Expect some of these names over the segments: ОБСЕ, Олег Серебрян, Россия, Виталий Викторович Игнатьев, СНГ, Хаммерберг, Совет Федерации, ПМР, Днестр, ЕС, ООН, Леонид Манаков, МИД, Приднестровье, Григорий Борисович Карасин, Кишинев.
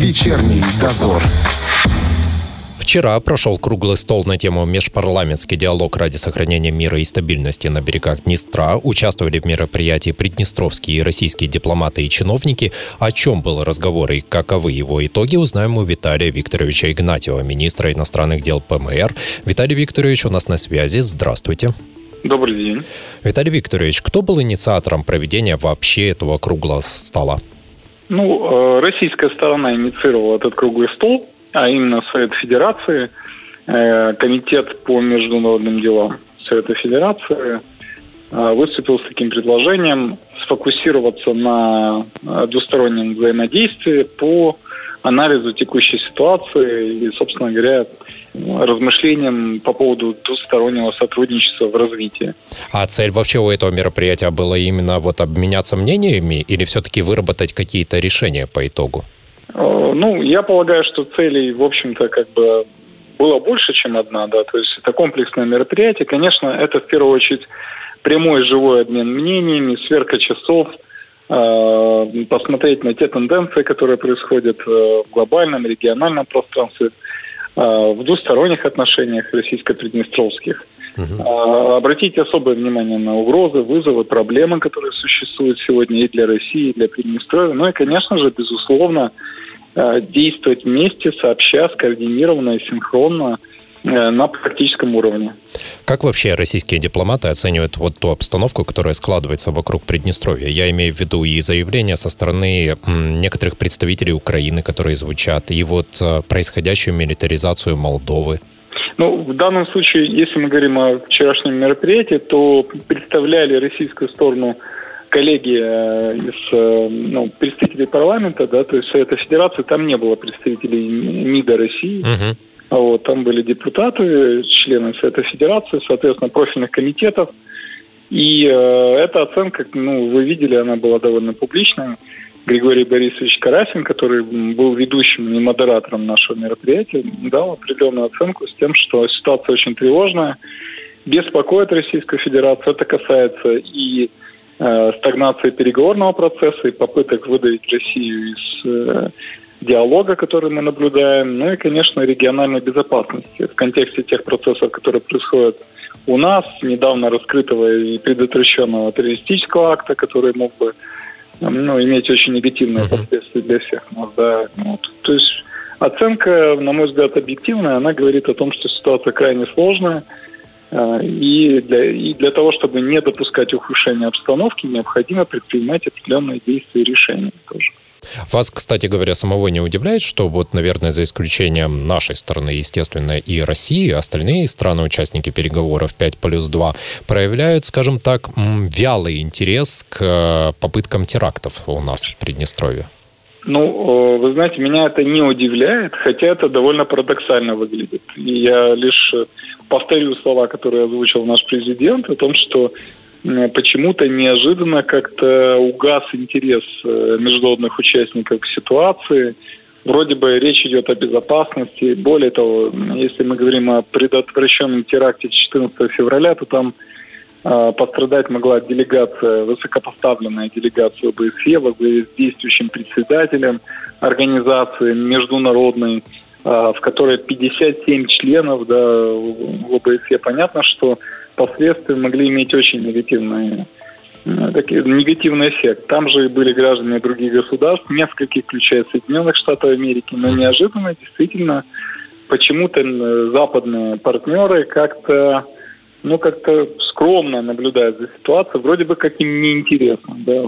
Вечерний дозор. Вчера прошел круглый стол на тему «Межпарламентский диалог ради сохранения мира и стабильности на берегах Днестра». Участвовали в мероприятии приднестровские и российские дипломаты и чиновники. О чем был разговор и каковы его итоги, узнаем у Виталия Викторовича Игнатьева, министра иностранных дел ПМР. Виталий Викторович у нас на связи. Здравствуйте. Добрый день. Виталий Викторович, кто был инициатором проведения вообще этого круглого стола? Российская сторона инициировала этот круглый стол, а именно Совет Федерации, Комитет по международным делам Совета Федерации выступил с таким предложением сфокусироваться на двустороннем взаимодействии по анализу текущей ситуации и, собственно говоря, размышлениям по поводу двустороннего сотрудничества в развитии. А цель вообще у этого мероприятия была именно обменяться мнениями или все-таки выработать какие-то решения по итогу? Я полагаю, что целей, в общем-то, было больше, чем одна, да, то есть это комплексное мероприятие. Конечно, это в первую очередь прямой живой обмен мнениями, сверка часов, посмотреть на те тенденции, которые происходят в глобальном, региональном пространстве, в двусторонних отношениях российско-приднестровских. Обратить особое внимание на угрозы, вызовы, проблемы, которые существуют сегодня и для России, и для Приднестровья. И, конечно же, безусловно, действовать вместе, сообща, скоординированно и синхронно на практическом уровне. Как вообще российские дипломаты оценивают ту обстановку, которая складывается вокруг Приднестровья? Я имею в виду и заявления со стороны некоторых представителей Украины, которые звучат, и происходящую милитаризацию Молдовы. В данном случае, если мы говорим о вчерашнем мероприятии, то представляли российскую сторону коллеги из представителей парламента, да, то есть Совета Федерации, там не было представителей МИДа России, там были депутаты, члены Совета Федерации, соответственно, профильных комитетов. И эта оценка, вы видели, она была довольно публичная. Григорий Борисович Карасин, который был ведущим и модератором нашего мероприятия, дал определенную оценку с тем, что ситуация очень тревожная, беспокоит Российскую Федерацию. Это касается и стагнации переговорного процесса, и попыток выдавить Россию из диалога, который мы наблюдаем, и, конечно, региональной безопасности в контексте тех процессов, которые происходят у нас, недавно раскрытого и предотвращенного террористического акта, который мог бы иметь очень негативные последствия для всех нас. Да. То есть оценка, на мой взгляд, объективная, она говорит о том, что ситуация крайне сложная, и для того, чтобы не допускать ухудшения обстановки, необходимо предпринимать определенные действия и решения тоже. Вас, кстати говоря, самого не удивляет, что, наверное, за исключением нашей страны, естественно, и России, остальные страны-участники переговоров 5+2 проявляют, скажем так, вялый интерес к попыткам терактов у нас в Приднестровье? Вы знаете, меня это не удивляет, хотя это довольно парадоксально выглядит. И я лишь повторю слова, которые озвучил наш президент, о том, что почему-то неожиданно как-то угас интерес международных участников к ситуации. Вроде бы речь идет о безопасности. Более того, если мы говорим о предотвращенном теракте 14 февраля, то там пострадать могла высокопоставленная делегация ОБСЕ во главе с действующим председателем организации международной, в которой 57 членов, да, в ОБСЕ. Понятно, что последствия могли иметь очень негативный эффект. Там же и были граждане других государств, нескольких, включая Соединенных Штатов Америки. Но неожиданно, действительно, почему-то западные партнеры как-то скромно наблюдают за ситуацией, вроде бы как им неинтересно. Да,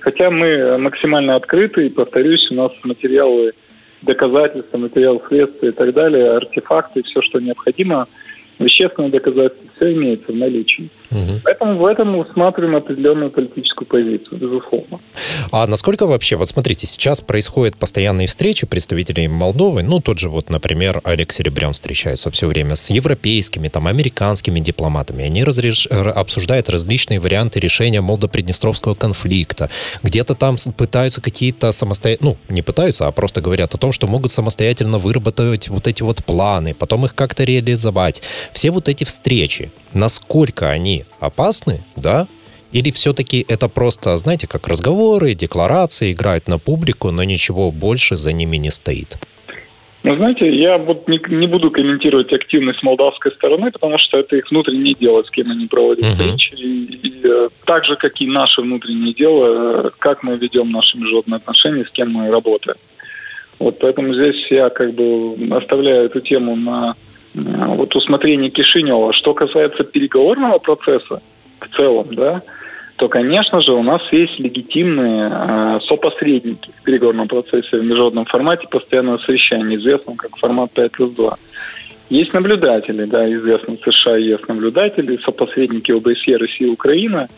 Хотя мы максимально открыты, и, повторюсь, у нас материалы доказательства, материалы следствия и так далее, артефакты, все, что необходимо, вещественные доказательства, все имеется в наличии. Поэтому в этом усматриваем определенную политическую позицию, безусловно. А насколько вообще, смотрите, сейчас происходят постоянные встречи представителей Молдовы, тот же, например, Олег Серебрян встречается все время с европейскими, американскими дипломатами. Они обсуждают различные варианты решения молдо-приднестровского конфликта. Где-то там пытаются какие-то самостоятельно, не пытаются, а просто говорят о том, что могут самостоятельно выработать эти планы, потом их как-то реализовать. Все эти встречи, насколько они опасны, да, Или все-таки это просто, знаете, как разговоры, декларации, играют на публику, но ничего больше за ними не стоит? Ну, знаете, я вот не буду комментировать активность молдавской стороны, потому что это их внутреннее дело, с кем они проводят встречи. И так же, как и наше внутреннее дело, как мы ведем наши международные отношения, с кем мы работаем. Вот поэтому здесь я как бы оставляю эту тему на вот усмотрение Кишинева. Что касается переговорного процесса в целом, да, то, конечно же, у нас есть легитимные сопосредники в переговорном процессе в международном формате постоянного совещания, известном как формат 5+2. Есть наблюдатели, да, известные США и ЕС наблюдатели, сопосредники ОБСЕ, Россия и Украина.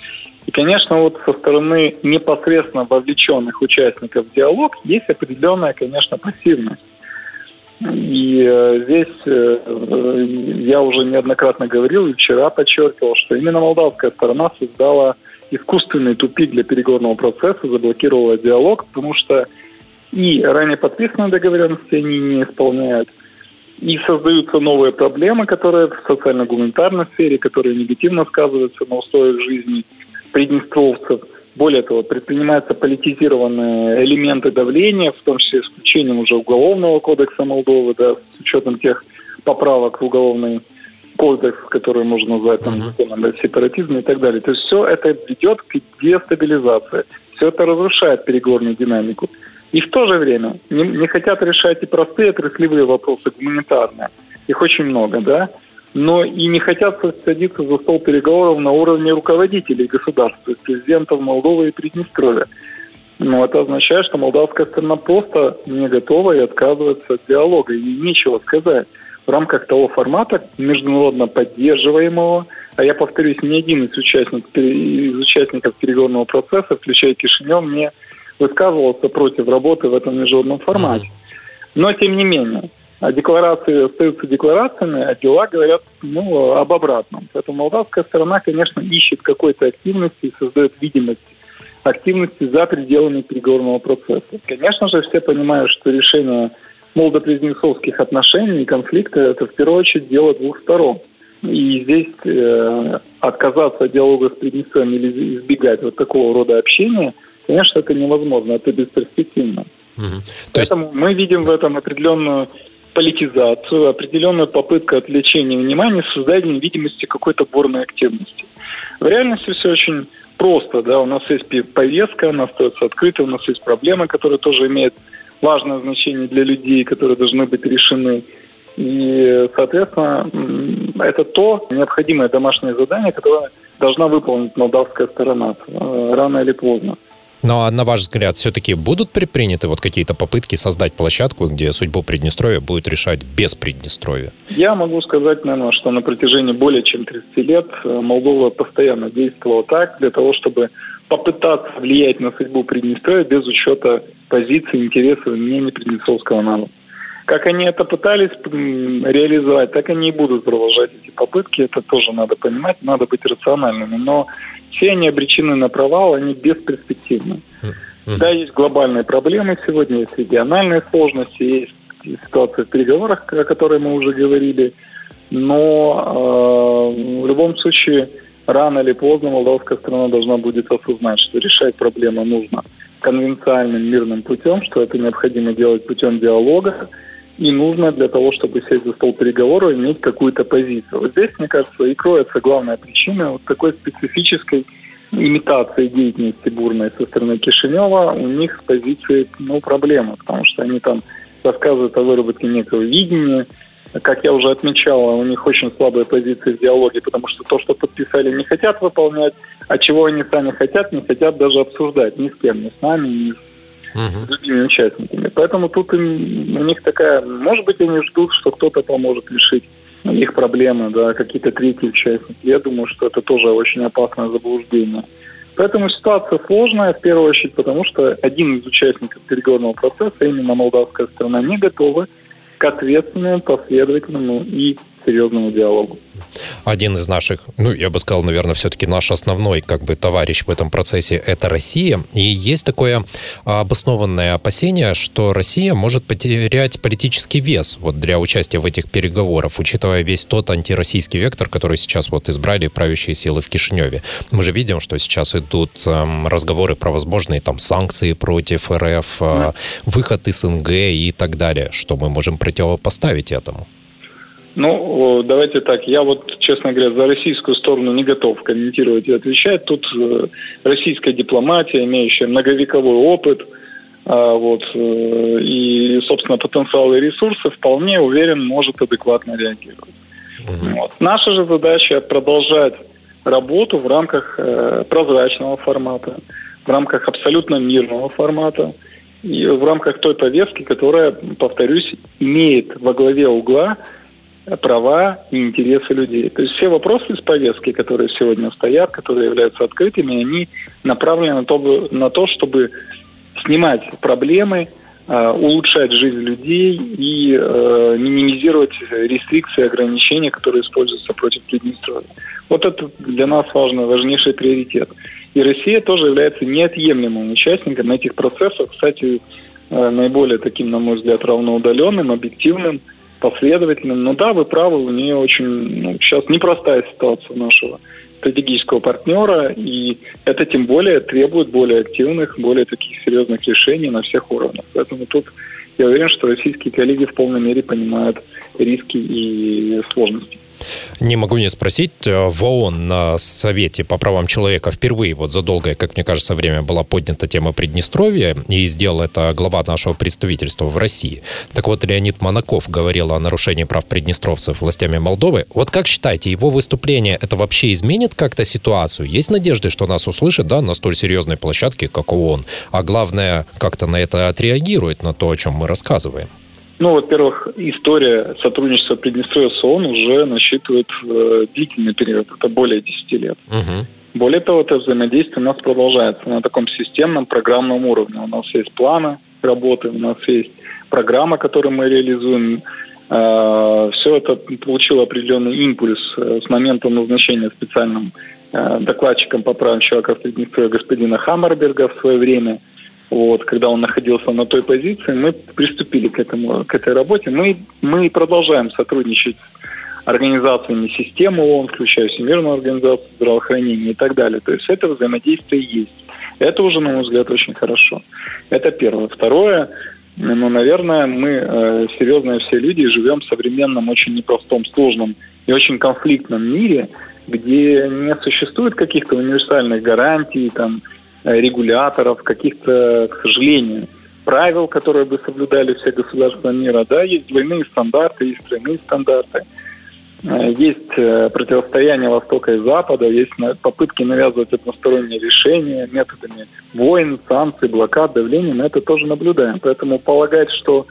И, конечно, вот со стороны непосредственно вовлеченных участников в диалог есть определенная, конечно, пассивность. И здесь я уже неоднократно говорил и вчера подчеркивал, что именно молдавская сторона создала искусственный тупик для переговорного процесса, заблокировала диалог, потому что и ранее подписанные договоренности они не исполняют, и создаются новые проблемы, которые в социально-гуманитарной сфере, которые негативно сказываются на условиях жизни приднестровцев. Более того, предпринимаются политизированные элементы давления, в том числе с включением уже Уголовного кодекса Молдовы, да, с учетом тех поправок в Уголовный кодекс, которые можно назвать законом о сепаратизме и так далее. То есть все это ведет к дестабилизации. Все это разрушает переговорную динамику. И в то же время не хотят решать и простые отраслевые вопросы, гуманитарные. Их очень много, да? Но и не хотят садиться за стол переговоров на уровне руководителей государства, президентов Молдовы и Приднестровья. Но это означает, что молдавская сторона просто не готова и отказывается от диалога. Ей нечего сказать в рамках того формата, международно поддерживаемого. А я повторюсь, ни один из участников переговорного процесса, включая Кишинев, не высказывался против работы в этом международном формате. Но тем не менее... А декларации остаются декларациями, а дела говорят об обратном. Поэтому молдавская сторона, конечно, ищет какой-то активности и создает видимость активности за пределами переговорного процесса. Конечно же, все понимают, что решение молдо-приднестровских отношений и конфликта – это в первую очередь дело двух сторон. И здесь отказаться от диалога с Приднестровьем или избегать вот такого рода общения, конечно, это невозможно, это бесперспективно. Поэтому мы видим в этом определенную политизацию, определенная попытка отвлечения внимания, создания видимости какой-то бурной активности. В реальности все очень просто, да, у нас есть повестка, она остается открытой, у нас есть проблемы, которые тоже имеют важное значение для людей, которые должны быть решены. И, соответственно, это то необходимое домашнее задание, которое должна выполнить молдавская сторона рано или поздно. Но, на ваш взгляд, все-таки будут предприняты вот какие-то попытки создать площадку, где судьбу Приднестровья будет решать без Приднестровья? Я могу сказать, наверное, что на протяжении более чем 30 лет Молдова постоянно действовала так, для того, чтобы попытаться влиять на судьбу Приднестровья без учета позиций, интересов и мнений приднестровского народа. Как они это пытались реализовать, так они и будут продолжать эти попытки. Это тоже надо понимать, надо быть рациональными. Но все они обречены на провал, они бесперспективны. Да, есть глобальные проблемы сегодня, есть региональные сложности, есть ситуация в переговорах, о которой мы уже говорили. Но в любом случае, рано или поздно молдавская страна должна будет осознать, что решать проблемы нужно конвенциальным мирным путем, что это необходимо делать путем диалога. И нужно для того, чтобы сесть за стол переговоров, иметь какую-то позицию. Вот здесь, мне кажется, и кроется главная причина вот такой специфической имитации деятельности бурной со стороны Кишинева. У них с позицией проблемы, потому что они там рассказывают о выработке некого видения. Как я уже отмечал, у них очень слабые позиции в диалоге, потому что то, что подписали, не хотят выполнять, а чего они сами хотят, не хотят даже обсуждать ни с кем, ни с нами, ни с другими участниками. Поэтому тут у них такая... Может быть, они ждут, что кто-то поможет решить их проблемы, да, какие-то третьи участники. Я думаю, что это тоже очень опасное заблуждение. Поэтому ситуация сложная, в первую очередь, потому что один из участников переговорного процесса, именно молдавская сторона, не готова к ответственному, последовательному и серьезному диалогу. один из наших, ну, я бы сказал, наверное, все-таки наш основной, как бы, товарищ в этом процессе – это Россия. И есть такое обоснованное опасение, что Россия может потерять политический вес вот для участия в этих переговорах, учитывая весь тот антироссийский вектор, который сейчас вот избрали правящие силы в Кишиневе. Мы же видим, что сейчас идут разговоры про возможные там санкции против РФ, выход из СНГ и так далее. Что мы можем противопоставить этому? Ну, давайте так. Я вот, честно говоря, за российскую сторону не готов комментировать и отвечать. Тут российская дипломатия, имеющая многовековой опыт, и, собственно, потенциал и ресурсы, вполне уверен, может адекватно реагировать. Вот. Наша же задача продолжать работу в рамках прозрачного формата, в рамках абсолютно мирного формата и в рамках той повестки, которая, повторюсь, имеет во главе угла права и интересы людей. То есть все вопросы из повестки, которые сегодня стоят, которые являются открытыми, они направлены на то, чтобы снимать проблемы, улучшать жизнь людей и минимизировать рестрикции, ограничения, которые используются против Приднестровья. Вот это для нас важнейший приоритет. И Россия тоже является неотъемлемым участником этих процессов. Кстати, наиболее таким, на мой взгляд, равноудаленным, объективным, последовательным. Но да, вы правы, у нее очень сейчас непростая ситуация нашего стратегического партнера, и это тем более требует более активных, более таких серьезных решений на всех уровнях. Поэтому тут я уверен, что российские коллеги в полной мере понимают риски и сложности. Не могу не спросить, в ООН на Совете по правам человека впервые вот за долгое, как мне кажется, время была поднята тема Приднестровья, и сделал это глава нашего представительства в России. Так вот, Леонид Манаков говорил о нарушении прав приднестровцев властями Молдовы. Вот как считаете, его выступление это вообще изменит как-то ситуацию? Есть надежды, что нас услышат, да, на столь серьезной площадке, как ООН? А главное, как-то на это отреагирует, на то, о чем мы рассказываем? Ну, во-первых, история сотрудничества Приднестровья с ООН уже насчитывает длительный период, это более 10 лет. Угу. Более того, это взаимодействие у нас продолжается на таком системном программном уровне. У нас есть планы работы, у нас есть программа, которую мы реализуем. Все это получило определенный импульс с момента назначения специальным докладчиком по правам человека в Приднестровье господина Хаммерберга в свое время. Вот, когда он находился на той позиции, мы приступили к этой работе. Мы продолжаем сотрудничать с организациями системы ООН, включая Всемирную организацию здравоохранения и так далее. То есть это взаимодействие есть. Это уже, на мой взгляд, очень хорошо. Это первое. Второе, наверное, мы серьезные все люди живем в современном, очень непростом, сложном и очень конфликтном мире, где не существует каких-то универсальных гарантий, там, регуляторов, каких-то, к сожалению, правил, которые бы соблюдали все государства мира. Да, есть двойные стандарты, есть тройные стандарты, есть противостояние Востока и Запада, есть попытки навязывать односторонние решения методами войн, санкций, блокад, давления. Мы это тоже наблюдаем. Поэтому полагать, что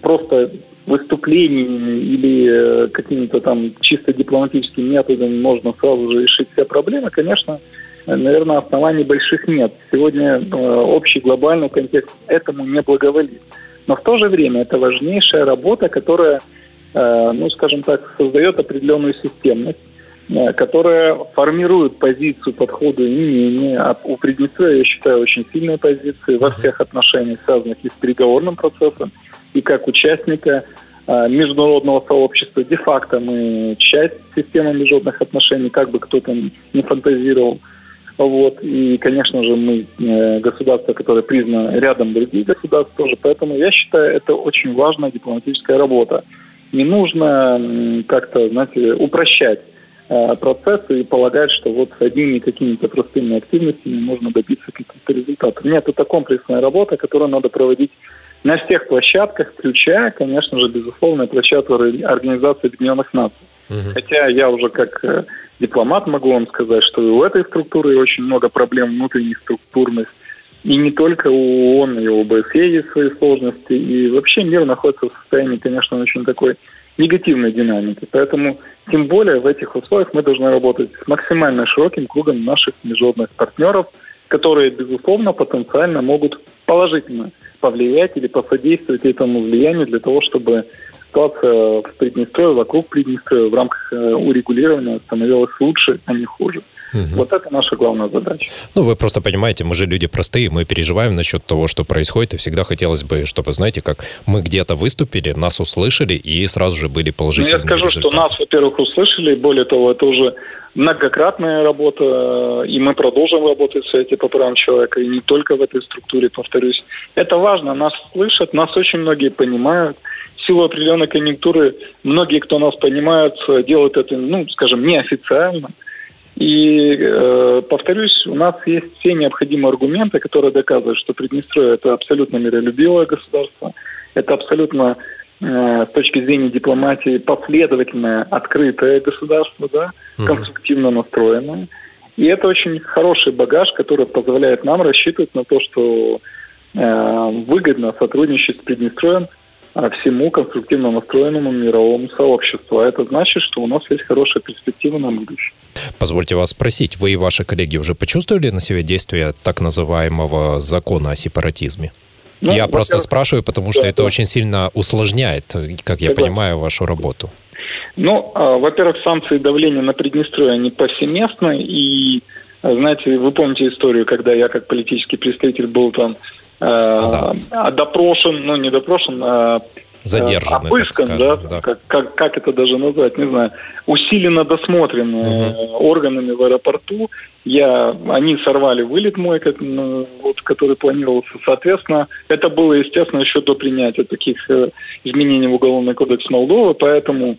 просто выступлениями или какими-то там чисто дипломатическими методами можно сразу же решить все проблемы, конечно, наверное, оснований больших нет. Сегодня общий глобальный контекст этому не благоволит. Но в то же время это важнейшая работа, которая, скажем так, создает определенную системность, которая формирует позицию, подходы и мнения. У Приднестровья, я считаю, очень сильные позиции во всех отношениях, связанных и с переговорным процессом, и как участника международного сообщества. Де-факто мы часть системы международных отношений, как бы кто-то не фантазировал. Вот. И, конечно же, мы государство, которое признано рядом других государств тоже. Поэтому я считаю, это очень важная дипломатическая работа. Не нужно как-то, упрощать процесс и полагать, что вот с одними какими-то простыми активностями можно добиться каких-то результатов. Нет, это комплексная работа, которую надо проводить на всех площадках, включая, конечно же, безусловно, площадку Организации Объединенных Наций. Угу. Хотя я уже как дипломат могу вам сказать, что и у этой структуры очень много проблем внутренних структурных. И не только у ООН, и у ОБСЕ есть свои сложности. И вообще мир находится в состоянии, конечно, очень такой негативной динамики. Поэтому тем более в этих условиях мы должны работать с максимально широким кругом наших международных партнеров, которые, безусловно, потенциально могут положительно повлиять или посодействовать этому влиянию для того, чтобы ситуация в Приднестровье, вокруг Приднестровья в рамках урегулирования становилась лучше, а не хуже. Угу. Вот это наша главная задача. Ну, вы просто понимаете, мы же люди простые, мы переживаем насчет того, что происходит, и всегда хотелось бы, чтобы, знаете, как мы где-то выступили, нас услышали, и сразу же были положительные результаты. Я скажу, что нас, во-первых, услышали, более того, это уже многократная работа, и мы продолжим работать в Совете по правам человека, и не только в этой структуре, повторюсь. Это важно, нас слышат, нас очень многие понимают. В силу определенной конъюнктуры многие, кто нас понимает, делают это, ну, скажем, неофициально. И, повторюсь, у нас есть все необходимые аргументы, которые доказывают, что Приднестровье – это абсолютно миролюбивое государство, это абсолютно, с точки зрения дипломатии, последовательное, открытое государство, да, конструктивно настроенное. И это очень хороший багаж, который позволяет нам рассчитывать на то, что выгодно сотрудничать с Приднестровьем всему конструктивно настроенному мировому сообществу. А это значит, что у нас есть хорошая перспектива на будущее. Позвольте вас спросить, вы и ваши коллеги уже почувствовали на себе действие так называемого закона о сепаратизме? Ну, я просто спрашиваю, потому что это очень сильно усложняет, как я понимаю, вашу работу. Ну, во-первых, санкции давления на Приднестровье, они повсеместны. И, знаете, вы помните историю, когда я как политический представитель был там допрошен, ну не допрошен, задержанный, обыскан, так скажем, да? Как это даже назвать, не знаю, усиленно досмотрен органами в аэропорту. Они сорвали вылет мой, который планировался. Соответственно, это было, естественно, еще до принятия таких изменений в Уголовный кодекс Молдовы, поэтому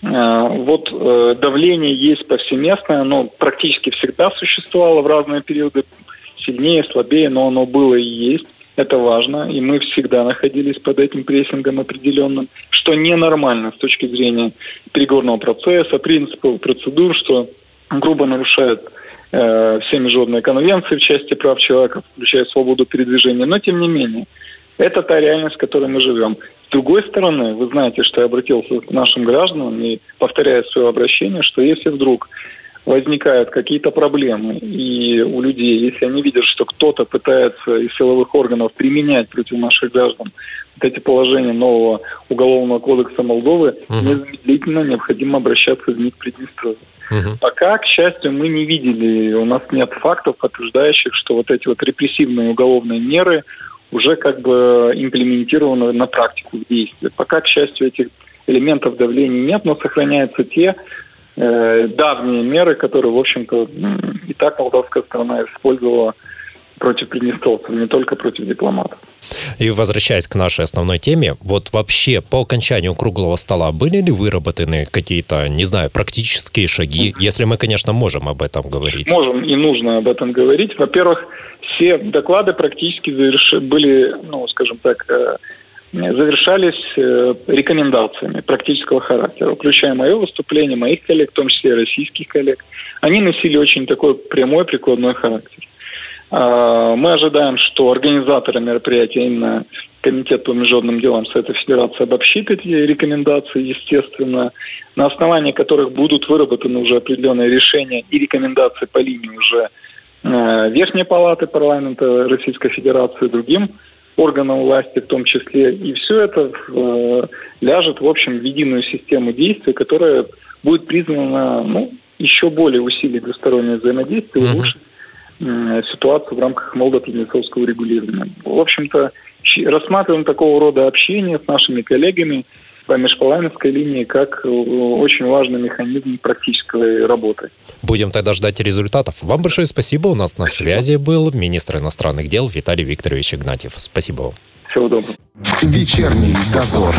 давление есть повсеместное, оно практически всегда существовало в разные периоды, сильнее, слабее, но оно было и есть. Это важно, и мы всегда находились под этим прессингом определенным, что ненормально с точки зрения переговорного процесса, принципов, процедур, что грубо нарушает все международные конвенции в части прав человека, включая свободу передвижения. Но, тем не менее, это та реальность, в которой мы живем. С другой стороны, вы знаете, что я обратился к нашим гражданам и повторяю свое обращение, что если вдруг возникают какие-то проблемы, и у людей, если они видят, что кто-то пытается из силовых органов применять против наших граждан вот эти положения нового Уголовного кодекса Молдовы, незамедлительно необходимо обращаться в МИД Приднестровья. Пока, к счастью, мы не видели, у нас нет фактов, подтверждающих, что вот эти вот репрессивные уголовные меры уже как бы имплементированы на практику в действии. Пока, к счастью, этих элементов давления нет, но сохраняются те давние меры, которые, в общем-то, и так молдавская сторона использовала против приднестровцев, не только против дипломатов. И возвращаясь к нашей основной теме, вот вообще по окончанию круглого стола были ли выработаны какие-то, не знаю, практические шаги, если мы, конечно, можем об этом говорить? Можем и нужно об этом говорить. Во-первых, все доклады практически были, ну, скажем так, завершались рекомендациями практического характера, включая мое выступление, моих коллег, в том числе и российских коллег. Они носили очень такой прямой прикладной характер. Мы ожидаем, что организаторы мероприятия, именно Комитет по международным делам Совета Федерации, обобщит эти рекомендации, естественно, на основании которых будут выработаны уже определенные решения и рекомендации по линии уже Верхней Палаты парламента Российской Федерации, другим органам власти в том числе. И все это ляжет, в общем, в единую систему действий, которая будет призвана еще более усилить двустороннее взаимодействие и улучшить ситуацию в рамках молдо-приднестровского регулирования. В общем-то, рассматриваем такого рода общение с нашими коллегами по межпарламентской линии как очень важный механизм практической работы. Будем тогда ждать результатов. Вам большое спасибо. У нас на связи был министр иностранных дел Виталий Викторович Игнатьев. Спасибо вам. Всего доброго. Вечерний дозор.